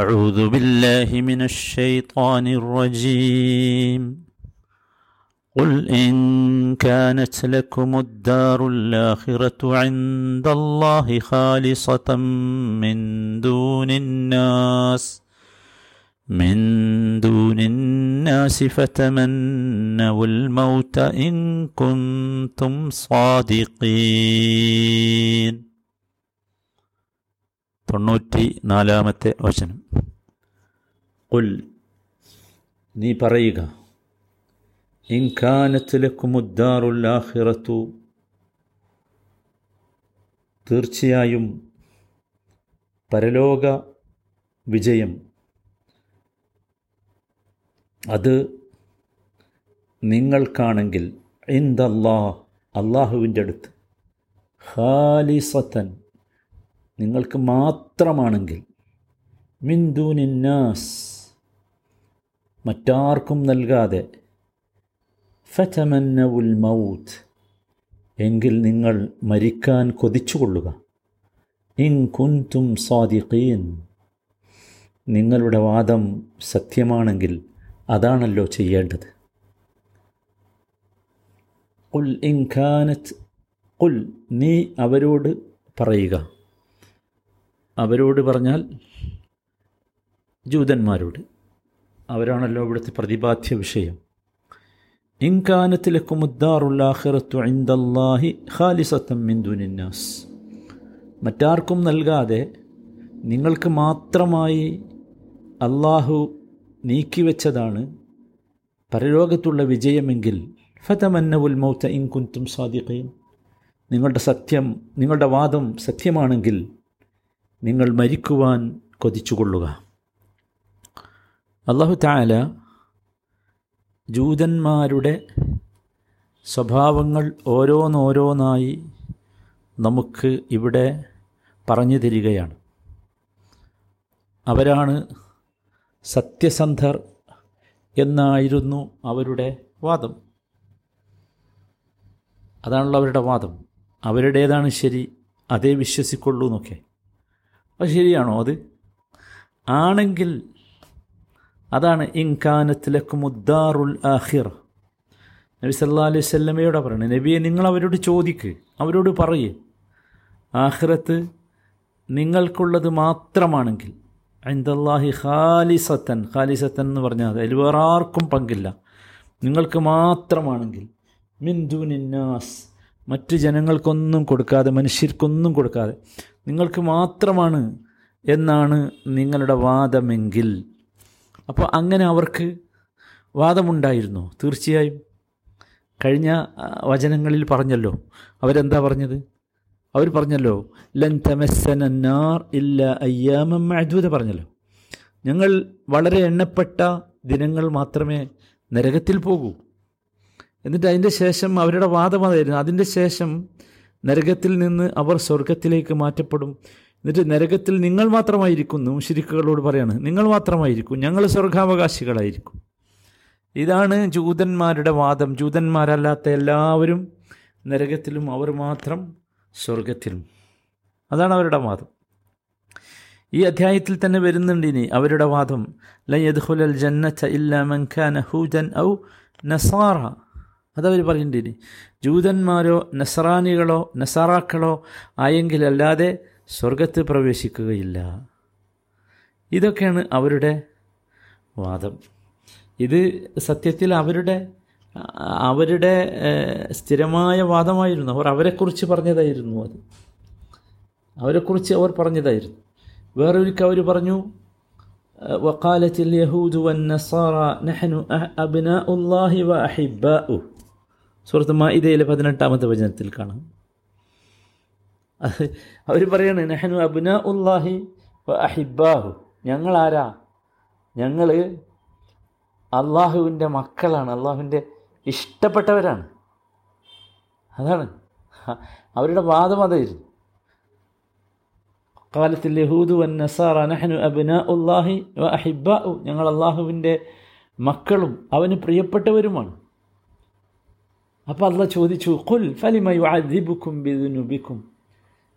أعوذ بالله من الشيطان الرجيم قل إن كانت لكم الدار الآخرة عند الله خالصة من دون الناس فتمنوا الموت إن كنتم صادقين 94-ാമത്തെ വചനം. ഖുൽ, നീ പറയുക, ഇൻ കാനത്ത് ലക്കുമുദ്ദാറുൽ ആഖിറത്തു, തീർച്ചയായും പരലോക വിജയം അത് നിങ്ങൾക്കാണെങ്കിൽ ഇൻദല്ലാഹ്, അള്ളാഹുവിൻ്റെ അടുത്ത്, ഖാലിസത്തൻ, നിങ്ങൾക്ക് മാത്രമാണെങ്കിൽ, മിൻ ദൂനിന്നാസ്, മറ്റാർക്കും നൽകാതെ, ഫതമന്നഉൽ മൗത്ത്, എങ്കിൽ നിങ്ങൾ മരിക്കാൻ കൊതിച്ചുകൊള്ളുക, ഇൻ കുൻതും സാദിഖീൻ, നിങ്ങളുടെ വാദം സത്യമാണെങ്കിൽ അതാണല്ലോ ചെയ്യേണ്ടത്. ഖുൽ ഇൻ കാനത്ത്, ഖുൽ നീ അവരോട് പറയുക, അവരോട് പറഞ്ഞാൽ ജൂതന്മാരോട്, അവരാണല്ലോ ഇവിടുത്തെ പ്രതിപാദ്യ വിഷയം. ഇൻ കാനത്ത് ലക്കുമുദ്ദാറുൽ ആഖിറത്തു ഇൻദല്ലാഹി ഖാലിസത്തൻ മിൻ ദൂനിന്നാസ്, മറ്റാർക്കും നൽകാതെ നിങ്ങൾക്ക് മാത്രമായി അള്ളാഹു നീക്കിവെച്ചതാണ് പരലോകത്തുള്ള വിജയമെങ്കിൽ, ഫതമന്നഉൽ മൗത ഇൻ കുൻതും സാദിഖീൻ, നിങ്ങളുടെ വാദം സത്യമാണെങ്കിൽ നിങ്ങൾ മരിക്കുവാൻ കൊതിച്ചുകൊള്ളുക. അല്ലാഹു തആല ജൂതന്മാരുടെ സ്വഭാവങ്ങൾ ഓരോന്നോരോന്നായി നമുക്ക് ഇവിടെ പറഞ്ഞു തരികയാണ്. അവരാണ് സത്യസന്ധർ എന്നായിരുന്നു അവരുടെ വാദം. അതാണല്ലോ അവരുടെ വാദം. അവരുടേതാണ് ശരി, അതേ വിശ്വസിക്കുള്ളൂ എന്നൊക്കെ. അത് ശരിയാണോ? അത് ആണെങ്കിൽ അതാണ് ഇൻ കാനത്ത് ലക്കുമുദ്ദാറുൽ ആഖിറ. നബി സല്ലല്ലാഹു അലൈഹി വസല്ലമയോട് പറയണേ, നബിയെ നിങ്ങളവരോട് ചോദിക്ക്, അവരോട് പറയേ, ആഖിറത്ത് നിങ്ങൾക്കുള്ളത് മാത്രമാണെങ്കിൽ, ഇൻദല്ലാഹി ഖാലിസത്തൻ, ഖാലിസത്തൻ എന്ന് പറഞ്ഞാൽ അതിൽ വേറെ ആർക്കും പങ്കില്ല, നിങ്ങൾക്ക് മാത്രമാണെങ്കിൽ, മിൻ ദൂനിന്നാസ്, മറ്റ് ജനങ്ങൾക്കൊന്നും കൊടുക്കാതെ, മനുഷ്യർക്കൊന്നും കൊടുക്കാതെ നിങ്ങൾക്ക് മാത്രമാണ് എന്നാണ് നിങ്ങളുടെ വാദമെങ്കിൽ, അപ്പോൾ അങ്ങനെ അവർക്ക് വാദമുണ്ടായിരുന്നു. തീർച്ചയായും കഴിഞ്ഞ വചനങ്ങളിൽ പറഞ്ഞല്ലോ, അവരെന്താ പറഞ്ഞത്? അവർ പറഞ്ഞല്ലോ, ലൻ തമസ്സന നാർ ഇല്ലാ അയ്യാമൻ മഅദൂദ പറഞ്ഞല്ലോ, ഞങ്ങൾ വളരെ എണ്ണപ്പെട്ട ദിനങ്ങൾ മാത്രമേ നരകത്തിൽ പോകൂ. എന്നിട്ട് അതിൻ്റെ ശേഷം അവരുടെ വാദം അതായിരുന്നു, അതിൻ്റെ ശേഷം നരകത്തിൽ നിന്ന് അവർ സ്വർഗത്തിലേക്ക് മാറ്റപ്പെടും, എന്നിട്ട് നരകത്തിൽ നിങ്ങൾ മാത്രമായിരിക്കുന്നു, മുശ്രിക്കുകളോട് പറയാണ്, നിങ്ങൾ മാത്രമായിരിക്കും, ഞങ്ങൾ സ്വർഗാവകാശികളായിരിക്കും. ഇതാണ് ജൂതന്മാരുടെ വാദം. ജൂതന്മാരല്ലാത്ത എല്ലാവരും നരകത്തിലും, അവർ മാത്രം സ്വർഗത്തിലും. അതാണ് അവരുടെ വാദം. ഈ അധ്യായത്തിൽ തന്നെ വരുന്നുണ്ട് ഇനി അവരുടെ വാദം, ല യദ്ഖുലൽ ജന്നത ഇല്ലാ മൻ കാന ഹൂദൻ ഔ നസാറ. അതവർ പറയുന്നുണ്ട് ഇനി, ജൂതന്മാരോ നസറാനികളോ നസാറാക്കളോ ആയെങ്കിലല്ലാതെ സ്വർഗത്ത് പ്രവേശിക്കുകയില്ല. ഇതൊക്കെയാണ് അവരുടെ വാദം. ഇത് സത്യത്തിൽ അവരുടെ സ്ഥിരമായ വാദമായിരുന്നു. അവരെക്കുറിച്ച് പറഞ്ഞതായിരുന്നു. വേറൊരിക്കൽ അവർ പറഞ്ഞു, വഖാലത്തിൽ യഹൂദു വന്നസാറ നഹ്നു അബ്നാഉല്ലാഹി വഅഹിബ്ബാഉ. സൂറത്ത് മാഇദയിലെ 18-ാമത്തെ വചനത്തിൽ കാണാം. അവർ പറയാണ്, നഹ്നു അബ്നാഉല്ലാഹി വഅഹിബ്ബാഉ, ഞങ്ങളാരാ? ഞങ്ങൾ അള്ളാഹുവിൻ്റെ മക്കളാണ്, അള്ളാഹുവിൻ്റെ ഇഷ്ടപ്പെട്ടവരാണ്. അതാണ് അവരുടെ വാദം, അതായിരുന്നു. കാലത്തിൽ യഹൂദു വന്നസാറ നഹ്നു അബ്നാഉല്ലാഹി വഅഹിബ്ബാഉ, ഞങ്ങൾ അള്ളാഹുവിൻ്റെ മക്കളും അവന് പ്രിയപ്പെട്ടവരുമാണ്. അപ്പോൾ അള്ളാഹ് ചോദിച്ചു, ഖുൽ ഫലിമ യുഅദിബുകും ബിദുനുബികും,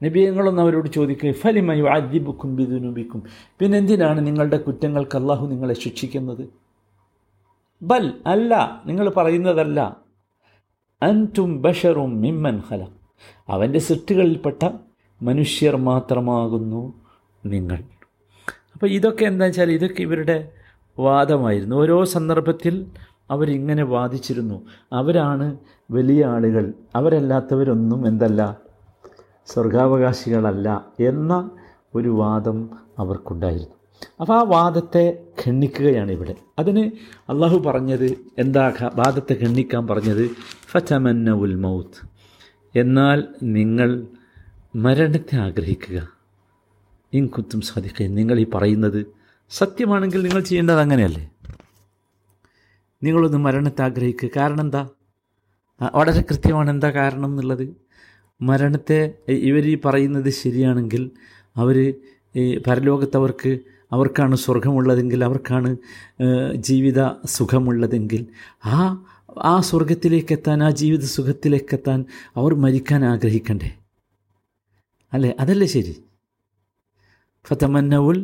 നബിയങ്ങളൊന്നും അവരോട് ചോദിക്കുക ഫലിമ യുഅദ്ദിബുക്കും ബിദുനൂബിക്കും, പിന്നെന്തിനാണ് നിങ്ങളുടെ കുറ്റങ്ങൾക്ക് അള്ളാഹു നിങ്ങളെ ശിക്ഷിക്കുന്നത്? ബൽ, അല്ല, നിങ്ങൾ പറയുന്നതല്ല, അൻതും ബഷറും മിമ്മൻ ഖലഖ്, അവൻ്റെ സൃഷ്ടികളിൽപ്പെട്ട മനുഷ്യർ മാത്രമാകുന്നു നിങ്ങൾ. അപ്പോൾ ഇതൊക്കെ എന്താ വെച്ചാൽ ഇതൊക്കെ ഇവരുടെ വാദമായിരുന്നു. ഓരോ സന്ദർഭത്തിൽ അവരിങ്ങനെ വാദിച്ചിരുന്നു. അവരാണ് വലിയ ആളുകൾ, അവരല്ലാത്തവരൊന്നും എന്തല്ല സ്വർഗാവകാശികളല്ല എന്ന ഒരു വാദം അവർക്കുണ്ടായിരുന്നു. അപ്പോൾ ആ വാദത്തെ ഖണ്ഡിക്കുകയാണ് ഇവിടെ. അതിന് അള്ളാഹു പറഞ്ഞത് എന്താ? വാദത്തെ ഖണ്ഡിക്കാൻ പറഞ്ഞത് ഫതമന്നഉൽ മൗത്ത്, എന്നാൽ നിങ്ങൾ മരണത്തെ ആഗ്രഹിക്കുക. ഇൻ കുന്തും സാദിഖീൻ, നിങ്ങൾ ഈ പറയുന്നത് സത്യമാണെങ്കിൽ നിങ്ങൾ ചെയ്യേണ്ടത് അങ്ങനെയല്ലേ, നിങ്ങളൊന്ന് മരണത്തെ ആഗ്രഹിക്കുക. കാരണം എന്താ? വളരെ കൃത്യമാണ് എന്താ കാരണം എന്നുള്ളത്. മരണത്തെ ഇവർ ഈ പറയുന്നത് ശരിയാണെങ്കിൽ അവർ പരലോകത്തവർക്ക് അവർക്കാണ് സ്വർഗമുള്ളതെങ്കിൽ, അവർക്കാണ് ജീവിത സുഖമുള്ളതെങ്കിൽ, ആ സ്വർഗത്തിലേക്കെത്താൻ, ആ ജീവിത സുഖത്തിലേക്കെത്താൻ അവർ മരിക്കാൻ ആഗ്രഹിക്കണ്ടേ? അല്ലേ? അതല്ലേ ശരി. ഫതമന്നഉൽ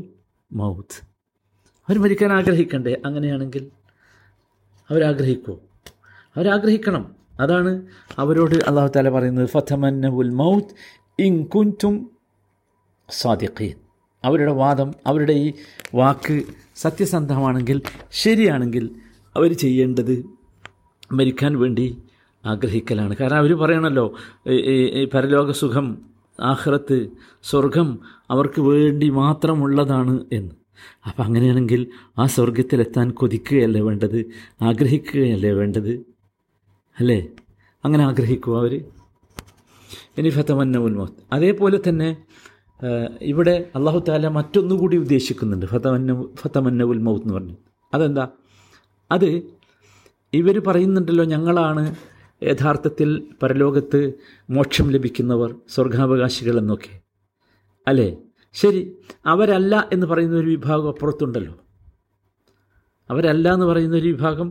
മൗത്ത്, അവർ മരിക്കാൻ ആഗ്രഹിക്കണ്ടേ? അങ്ങനെയാണെങ്കിൽ അവരാഗ്രഹിക്കുമോ? അവരാഗ്രഹിക്കണം. അതാണ് അവരോട് അള്ളാഹു തആല പറയുന്നത് ഫതമന്നഉൽ മൗത്ത് ഇൻ കുൻതും സാദിഖീൻ. അവരുടെ വാദം, അവരുടെ ഈ വാക്ക് സത്യസന്ധമാണെങ്കിൽ, ശരിയാണെങ്കിൽ അവർ ചെയ്യേണ്ടത് മരിക്കാൻ വേണ്ടി ആഗ്രഹിക്കലാണ്. കാരണം അവർ പറയണല്ലോ ഈ പരലോകസുഖം, ആഖിറത്ത്, സ്വർഗം അവർക്ക് വേണ്ടി മാത്രമുള്ളതാണ് എന്ന്. അപ്പം അങ്ങനെയാണെങ്കിൽ ആ സ്വർഗത്തിലെത്താൻ കൊതിക്കുകയല്ലേ വേണ്ടത്, ആഗ്രഹിക്കുകയല്ലേ വേണ്ടത്, അല്ലേ? അങ്ങനെ ആഗ്രഹിക്കുക അവർ. ഇനി ഫതമന്നഉൽ മൗത്ത്, അതേപോലെ തന്നെ ഇവിടെ അല്ലാഹു തആല മറ്റൊന്നുകൂടി ഉദ്ദേശിക്കുന്നുണ്ട്. ഫതമന്നഉൽ മൗത്ത് എന്ന് പറഞ്ഞു, അതെന്താ? അത് ഇവർ പറയുന്നുണ്ടല്ലോ ഞങ്ങളാണ് യഥാർത്ഥത്തിൽ പരലോകത്ത് മോക്ഷം ലഭിക്കുന്നവർ, സ്വർഗാവകാശികൾ എന്നൊക്കെ, അല്ലേ? ശരി, അവരല്ല എന്ന് പറയുന്ന ഒരു വിഭാഗം അപ്പുറത്തുണ്ടല്ലോ. അവരല്ല എന്ന് പറയുന്ന ഒരു വിഭാഗം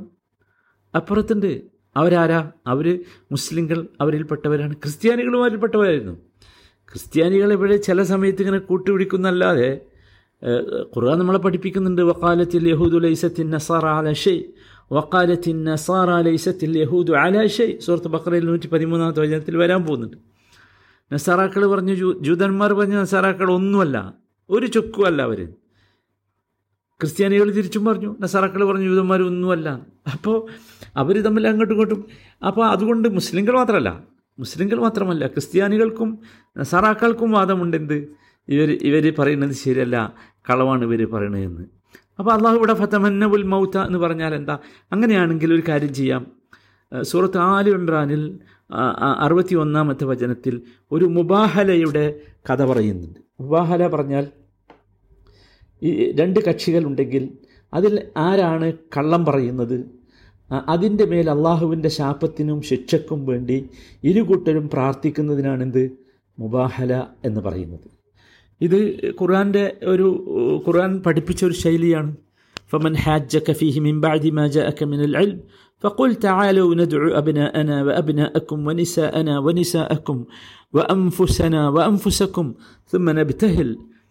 അപ്പുറത്തുണ്ട്. അവരാരാ? അവർ മുസ്ലിങ്ങൾ അവരിൽപ്പെട്ടവരാണ്, ക്രിസ്ത്യാനികളും അവരിൽപ്പെട്ടവരായിരുന്നു. ക്രിസ്ത്യാനികളെവിടെ ചില സമയത്ത് ഇങ്ങനെ കൂട്ടുപിടിക്കുന്നല്ലാതെ ഖുർആൻ നമ്മളെ പഠിപ്പിക്കുന്നുണ്ട് വഖാലത്തിൽ യഹൂദു ലൈസത്തിൻ നസാറ അലാ ഷൈ വഖാലത്തിൻ നസാറ ലൈസത്തിൽ യഹൂദു അലാ ഷൈ. സൂറത്ത് ബഖറയിൽ 113 വചനത്തിൽ വരാൻ പോകുന്നുണ്ട്. നസാറാക്കൾ പറഞ്ഞു, ജൂതന്മാർ പറഞ്ഞു നസാറാക്കൾ ഒന്നുമല്ല, ഒരു ചൊക്കുമല്ല അവർ. ക്രിസ്ത്യാനികൾ തിരിച്ചും പറഞ്ഞു നസാറാക്കൾ പറഞ്ഞു ജൂതന്മാർ ഒന്നുമല്ല. അപ്പോൾ അവർ തമ്മിൽ അങ്ങോട്ടും ഇങ്ങോട്ടും. അപ്പോൾ അതുകൊണ്ട് മുസ്ലിങ്ങൾ മാത്രമല്ല ക്രിസ്ത്യാനികൾക്കും നസാറാക്കൾക്കും വാദമുണ്ടെന്ത്, ഇവർ പറയുന്നത് ശരിയല്ല, കളവാണ് ഇവർ പറയണതെന്ന്. അപ്പോൾ അള്ളാഹു ഇവിടെ ഫതമന്നഉൽ മൗത്ത എന്ന് പറഞ്ഞാൽ എന്താ? അങ്ങനെയാണെങ്കിൽ ഒരു കാര്യം ചെയ്യാം. സൂറത്ത് ആലി ഇംറാനിൽ 61 വചനത്തിൽ ഒരു മുബാഹലയുടെ കഥ പറയുന്നുണ്ട്. മുബാഹല പറഞ്ഞാൽ ഈ രണ്ട് കക്ഷികളുണ്ടെങ്കിൽ അതിൽ ആരാണ് കള്ളം പറയുന്നത്, അതിൻ്റെ മേൽ അള്ളാഹുവിൻ്റെ ശാപത്തിനും ശിക്ഷക്കും വേണ്ടി ഇരുകൂട്ടരും പ്രാർത്ഥിക്കുന്നതിനാണെന്ത് മുബാഹല എന്ന് പറയുന്നത്. ഇത് ഖുർആൻ പഠിപ്പിച്ച ഒരു ശൈലിയാണ്. فمن حاجك فيه من بعد ما جاءك من العلم فقل تعالوا ندع أبناءنا وأبناءكم ونساءنا ونساءكم وأنفسنا وأنفسكم ثم نبتهل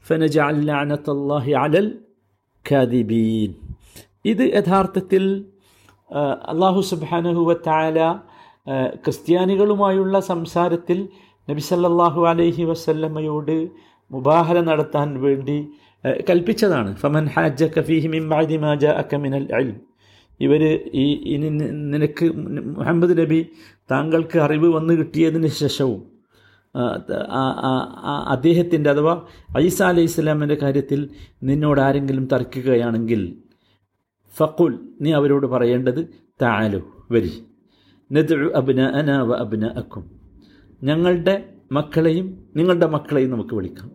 فنجعل لعنة الله على الكاذبين. ഇത് യഥാർത്ഥത്തിൽ അല്ലാഹു സുബ്ഹാനഹു വ തആല ക്രിസ്ത്യാനികളുമായുള്ള സംസാരത്തിൽ നബി സല്ലല്ലാഹു അലൈഹി വസല്ലമയോട് മുബാഹല നടത്താൻ വേണ്ടി കൽപ്പിച്ചതാണ്. ഫമൻ ഹാജക ഫീഹി മിൻ ബഅദി മാ ജാഅക മിനൽ ഇൽം, ഇവർ ഇനി നിനക്ക് മുഹമ്മദ് നബി താങ്കൾക്ക് അറിവ് വന്നു കിട്ടിയതിന് ശേഷവും അദ്ദേഹത്തിൻ്റെ അഥവാ ഈസാ അലൈഹി ഇസ്ലാമിൻ്റെ കാര്യത്തിൽ നിന്നോട് ആരെങ്കിലും തർക്കിക്കുകയാണെങ്കിൽ ഫഖുൽ, നീ അവരോട് പറയേണ്ടത് തആലു, വരി, നദ്ഉ അബ്നാഅനാ വ അബ്നാഅക്കും, ഞങ്ങളുടെ മക്കളെയും നിങ്ങളുടെ മക്കളെയും നമുക്ക് വിളിക്കാം,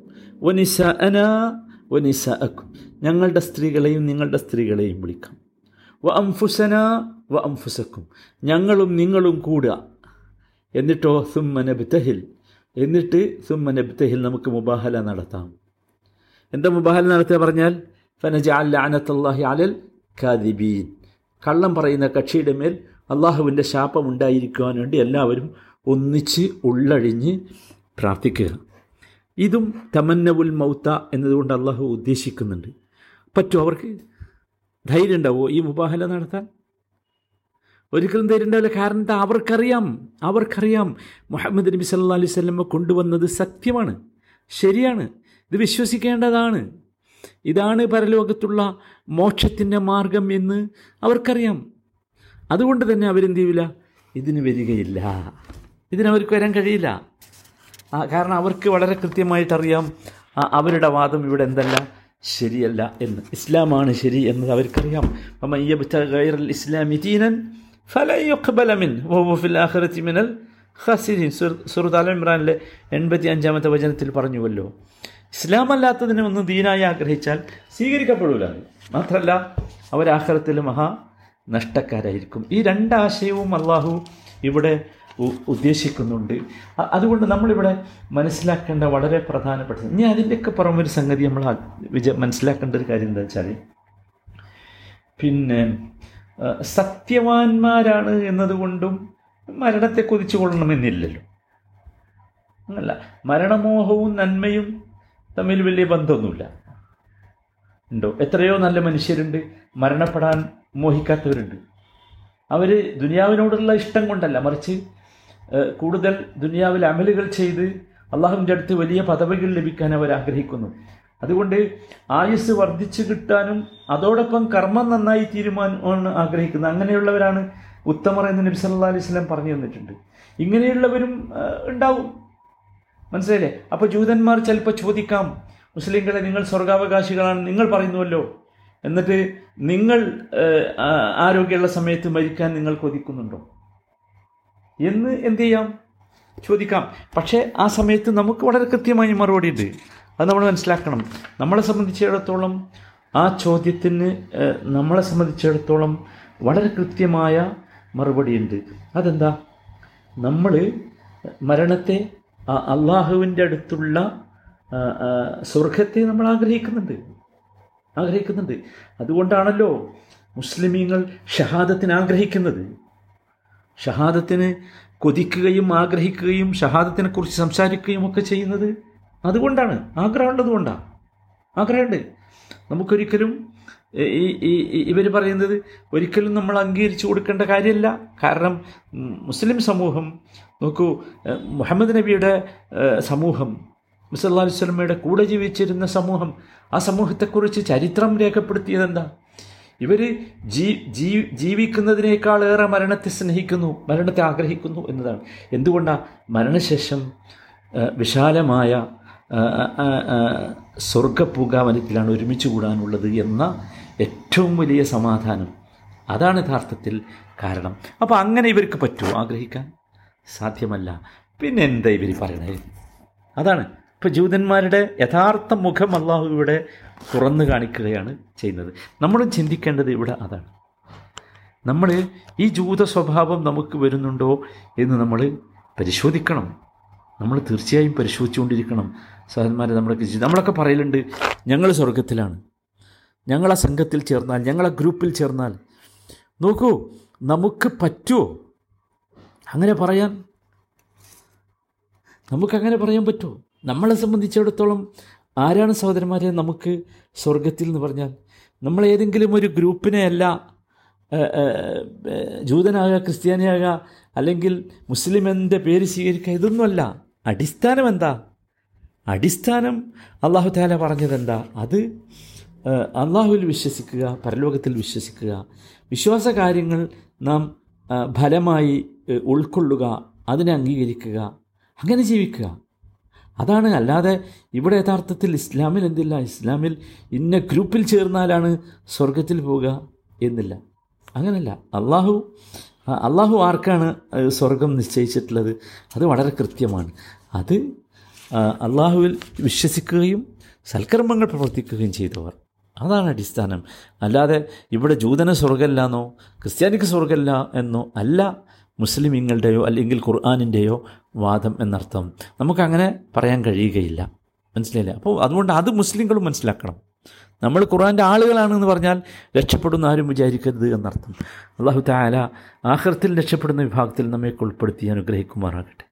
വനിസാഅനാ വനിസാഅക്കും, ഞങ്ങളുടെ സ്ത്രീകളെയും നിങ്ങളുടെ സ്ത്രീകളെയും വിളിക്കാം, വ അൻഫുസനാ വ അൻഫുസക്കും, ഞങ്ങളും നിങ്ങളും കൂടുക. എന്നിട്ടോ സുമ്മ നബ്തഹിൽ നമുക്ക് മുബാഹല നടത്താം. എന്താ മുബാഹല നടത്തുക പറഞ്ഞാൽ ഫനജഅൽ ലഅനത്തുല്ലാഹി അലൽ കാദിബീൻ, കള്ളം പറയുന്ന കക്ഷിയുടെ മേൽ അള്ളാഹുവിൻ്റെ ശാപമുണ്ടായിരിക്കുവാൻ വേണ്ടി എല്ലാവരും ഒന്നിച്ച് ഉള്ളഴിഞ്ഞ് പ്രാർത്ഥിക്കുക. ഇതും തമന്നവുൽ മൗത്ത എന്നതുകൊണ്ട് അള്ളാഹു ഉദ്ദേശിക്കുന്നുണ്ട്. പറ്റുമോ അവർക്ക്? ധൈര്യം ഉണ്ടാവുമോ ഈ മുബാഹല നടത്താൻ? ഒരിക്കലും ധൈര്യം ഉണ്ടാവില്ല. കാരണം എന്താ? അവർക്കറിയാം മുഹമ്മദ് നബി സല്ലല്ലാഹു അലൈഹി വസല്ലം കൊണ്ടുവന്നത് സത്യമാണ്, ശരിയാണ്, ഇത് വിശ്വസിക്കേണ്ടതാണ്, ഇതാണ് പരലോകത്തുള്ള മോക്ഷത്തിൻ്റെ മാർഗം എന്ന് അവർക്കറിയാം. അതുകൊണ്ട് തന്നെ അവരെന്ത് ചെയ്യില്ല, ഇതിന് വരികയില്ല, ഇതിനവർക്ക് വരാൻ കഴിയില്ല. കാരണം അവർക്ക് വളരെ കൃത്യമായിട്ടറിയാം അവരുടെ വാദം ഇവിടെ എന്തല്ല, ശരിയല്ല എന്ന്. ഇസ്ലാമാണ് ശരി എന്നത് അവർക്കറിയാം. വമൻ യബ്തഗി ഗൈറൽ ഇസ്ലാമി ദീനൻ ഫലൻ യുഖ്ബല മിൻഹു വഹുവ ഫിൽ ആഖിറതി മിനൽ ഖാസിരീൻ. സൂറത്ത് അൽ ഇംറാനിലെ 85-ാമത്തെ വചനത്തിൽ പറഞ്ഞുവല്ലോ, ഇസ്ലാമല്ലാത്തതിനെ ഒന്ന് ദീനായി ആഗ്രഹിച്ചാൽ സ്വീകരിക്കപ്പെടില്ല, മാത്രമല്ല അവർ ആഖിറത്തിൽ മഹാ നഷ്ടക്കാരായിരിക്കും. ഈ രണ്ടാശയവും അള്ളാഹു ഇവിടെ ഉദ്ദേശിക്കുന്നുണ്ട്. അതുകൊണ്ട് നമ്മളിവിടെ മനസ്സിലാക്കേണ്ട വളരെ പ്രധാനപ്പെട്ടത്, ഇനി അതിൻ്റെയൊക്കെ പുറമൊരു സംഗതി നമ്മൾ മനസ്സിലാക്കേണ്ട ഒരു കാര്യം എന്താ വെച്ചാൽ, പിന്നെ സത്യവാന്മാരാണ് എന്നതുകൊണ്ടും മരണത്തെ കൊതിച്ചു കൊള്ളണമെന്നില്ലല്ലോ. അങ്ങനല്ല, മരണമോഹവും നന്മയും തമ്മിൽ വലിയ ബന്ധമൊന്നുമില്ല. ഉണ്ടോ? എത്രയോ നല്ല മനുഷ്യരുണ്ട് മരണപ്പെടാൻ മോഹിക്കാത്തവരുണ്ട്. അവർ ദുനിയാവിനോടുള്ള ഇഷ്ടം കൊണ്ടല്ല, മറിച്ച് കൂടുതൽ ദുനിയാവിൽ അമലുകൾ ചെയ്ത് അള്ളാഹുവിൻ്റെ അടുത്ത് വലിയ പദവികൾ ലഭിക്കാൻ അവർ ആഗ്രഹിക്കുന്നു. അതുകൊണ്ട് ആയുസ് വർദ്ധിച്ചു കിട്ടാനും അതോടൊപ്പം കർമ്മം നന്നായി തീരുമാനമാണ് ആഗ്രഹിക്കുന്നത്. അങ്ങനെയുള്ളവരാണ് ഉത്തമർ എന്ന് നബി സല്ലല്ലാഹു അലൈഹി വസല്ലം പറഞ്ഞു തന്നിട്ടുണ്ട്. ഇങ്ങനെയുള്ളവരും ഉണ്ടാവും, മനസ്സിലായില്ലേ? അപ്പോൾ ജൂതന്മാർ ചിലപ്പോൾ ചോദിക്കാം, മുസ്ലിങ്ങളെ നിങ്ങൾ സ്വർഗാവകാശികളാണ് നിങ്ങൾ പറയുന്നുവല്ലോ, എന്നിട്ട് നിങ്ങൾ ആരോഗ്യമുള്ള സമയത്ത് മരിക്കാൻ നിങ്ങൾ കൊതിക്കുന്നുണ്ടോ എന്ന് എന്തു ചെയ്യാം, ചോദിക്കാം. പക്ഷേ ആ സമയത്ത് നമുക്ക് വളരെ കൃത്യമായി മറുപടി ഉണ്ട്. അത് നമ്മൾ മനസ്സിലാക്കണം. നമ്മളെ സംബന്ധിച്ചിടത്തോളം വളരെ കൃത്യമായ മറുപടിയുണ്ട്. അതെന്താ? നമ്മൾ മരണത്തെ, അള്ളാഹുവിൻ്റെ അടുത്തുള്ള സ്വർഗത്തെ നമ്മൾ ആഗ്രഹിക്കുന്നുണ്ട്. അതുകൊണ്ടാണല്ലോ മുസ്ലിമീങ്ങൾ ഷഹാദത്തിന് ആഗ്രഹിക്കുന്നത്. ഷഹാദത്തിന് കൊതിക്കുകയും ആഗ്രഹിക്കുകയും ഷഹാദത്തിനെ കുറിച്ച് സംസാരിക്കുകയും ഒക്കെ ചെയ്യുന്നത് അതുകൊണ്ടാണ്, ആഗ്രഹമുള്ളതുകൊണ്ടാണ്. ആഗ്രഹമുണ്ട്. നമുക്കൊരിക്കലും ഇവർ പറയുന്നത് ഒരിക്കലും നമ്മൾ അംഗീകരിച്ചു കൊടുക്കേണ്ട കാര്യമല്ല. കാരണം മുസ്ലിം സമൂഹം, നോക്കൂ, മുഹമ്മദ് നബിയുടെ സമൂഹം, സല്ലല്ലാഹു അലൈഹി വസല്ലമയുടെ കൂടെ ജീവിച്ചിരുന്ന സമൂഹം, ആ സമൂഹത്തെക്കുറിച്ച് ചരിത്രം രേഖപ്പെടുത്തിയതെന്താ? ഇവർ ജീവിക്കുന്നതിനേക്കാളേറെ മരണത്തെ സ്നേഹിക്കുന്നു, മരണത്തെ ആഗ്രഹിക്കുന്നു എന്നതാണ്. എന്തുകൊണ്ടാണ്? മരണശേഷം വിശാലമായ സ്വർഗപൂങ്കാവനത്തിലാണ് ഒരുമിച്ച് കൂടാനുള്ളത് എന്ന ഏറ്റവും വലിയ സമാധാനം. അതാണ് യഥാർത്ഥത്തിൽ കാരണം. അപ്പോൾ അങ്ങനെ ഇവർക്ക് പറ്റുമോ? ആഗ്രഹിക്കാൻ സാധ്യമല്ല. പിന്നെ എന്താ ഇവർ പറയണേ? അതാണ് ഇപ്പോൾ ജൂതന്മാരുടെ യഥാർത്ഥ മുഖം അള്ളാഹു ഇവിടെ തുറന്നു കാണിക്കുകയാണ് ചെയ്യുന്നത്. നമ്മൾ ചിന്തിക്കേണ്ടത് ഇവിടെ അതാണ്. നമ്മൾ ഈ ജൂത സ്വഭാവം നമുക്ക് വരുന്നുണ്ടോ എന്ന് നമ്മൾ പരിശോധിക്കണം. നമ്മൾ തീർച്ചയായും പരിശോധിച്ചുകൊണ്ടിരിക്കണം. സഹോദരന്മാരെ, നമ്മളൊക്കെ പറയലുണ്ട്, ഞങ്ങൾ സ്വർഗത്തിലാണ്, ഞങ്ങളെ സംഘത്തിൽ ചേർന്നാൽ, ഞങ്ങളെ ഗ്രൂപ്പിൽ ചേർന്നാൽ. നോക്കൂ, നമുക്ക് പറ്റുമോ അങ്ങനെ പറയാൻ? നമുക്കങ്ങനെ പറയാൻ പറ്റുമോ? നമ്മളെ സംബന്ധിച്ചിടത്തോളം ആരാണ് സഹോദരന്മാരെ നമുക്ക് സ്വർഗത്തിൽ എന്ന് പറഞ്ഞാൽ? നമ്മളേതെങ്കിലും ഒരു ഗ്രൂപ്പിനെയല്ല, ജൂതനാകുക, ക്രിസ്ത്യാനിയാകുക, അല്ലെങ്കിൽ മുസ്ലിം എൻ്റെ പേര് സ്വീകരിക്കുക, ഇതൊന്നുമല്ല. അടിസ്ഥാനം എന്താ? അടിസ്ഥാനം അള്ളാഹു തആല പറഞ്ഞതെന്താ? അത് അള്ളാഹുവിൽ വിശ്വസിക്കുക, പരലോകത്തിൽ വിശ്വസിക്കുക, വിശ്വാസകാര്യങ്ങൾ നാം ഫലമായി ഉൾക്കൊള്ളുക, അതിനെ അംഗീകരിക്കുക, അങ്ങനെ ജീവിക്കുക. അതാണ്. അല്ലാതെ ഇവിടെ യഥാർത്ഥത്തിൽ ഇസ്ലാമിൽ എന്തില്ല, ഇസ്ലാമിൽ ഇന്ന ഗ്രൂപ്പിൽ ചേർന്നാലാണ് സ്വർഗത്തിൽ പോവുക എന്നില്ല, അങ്ങനല്ല. അള്ളാഹു ആർക്കാണ് സ്വർഗം നിശ്ചയിച്ചിട്ടുള്ളത്? അത് വളരെ കൃത്യമാണ്. അത് അള്ളാഹുവിൽ വിശ്വസിക്കുകയും സൽക്കർമ്മങ്ങൾ പ്രവർത്തിക്കുകയും ചെയ്തവർ, അതാണ് അടിസ്ഥാനം. അല്ലാതെ ഇവിടെ ജൂതന് സ്വർഗമില്ല എന്നോ ക്രിസ്ത്യാനിക്ക് സ്വർഗമില്ല എന്നോ അല്ല മുസ്ലിമീങ്ങളുടെയോ അല്ലെങ്കിൽ ഖുർആാനിൻ്റെയോ വാദം എന്നർത്ഥം. നമുക്കങ്ങനെ പറയാൻ കഴിയുകയില്ല, മനസ്സിലായില്ലേ? അപ്പോൾ അതുകൊണ്ട് അത് മുസ്ലിങ്ങളും മനസ്സിലാക്കണം. നമ്മൾ ഖുർആൻ്റെ ആളുകളാണെന്ന് പറഞ്ഞാൽ രക്ഷപ്പെടുന്ന ആരും വിചാരിക്കരുത് എന്നർത്ഥം. അല്ലാഹു തആല ആഖിറത്തിൽ രക്ഷപ്പെടുന്ന വിഭാഗത്തിൽ നമ്മെ ഉൾപ്പെടുത്തി അനുഗ്രഹിക്കുമാറാകട്ടെ.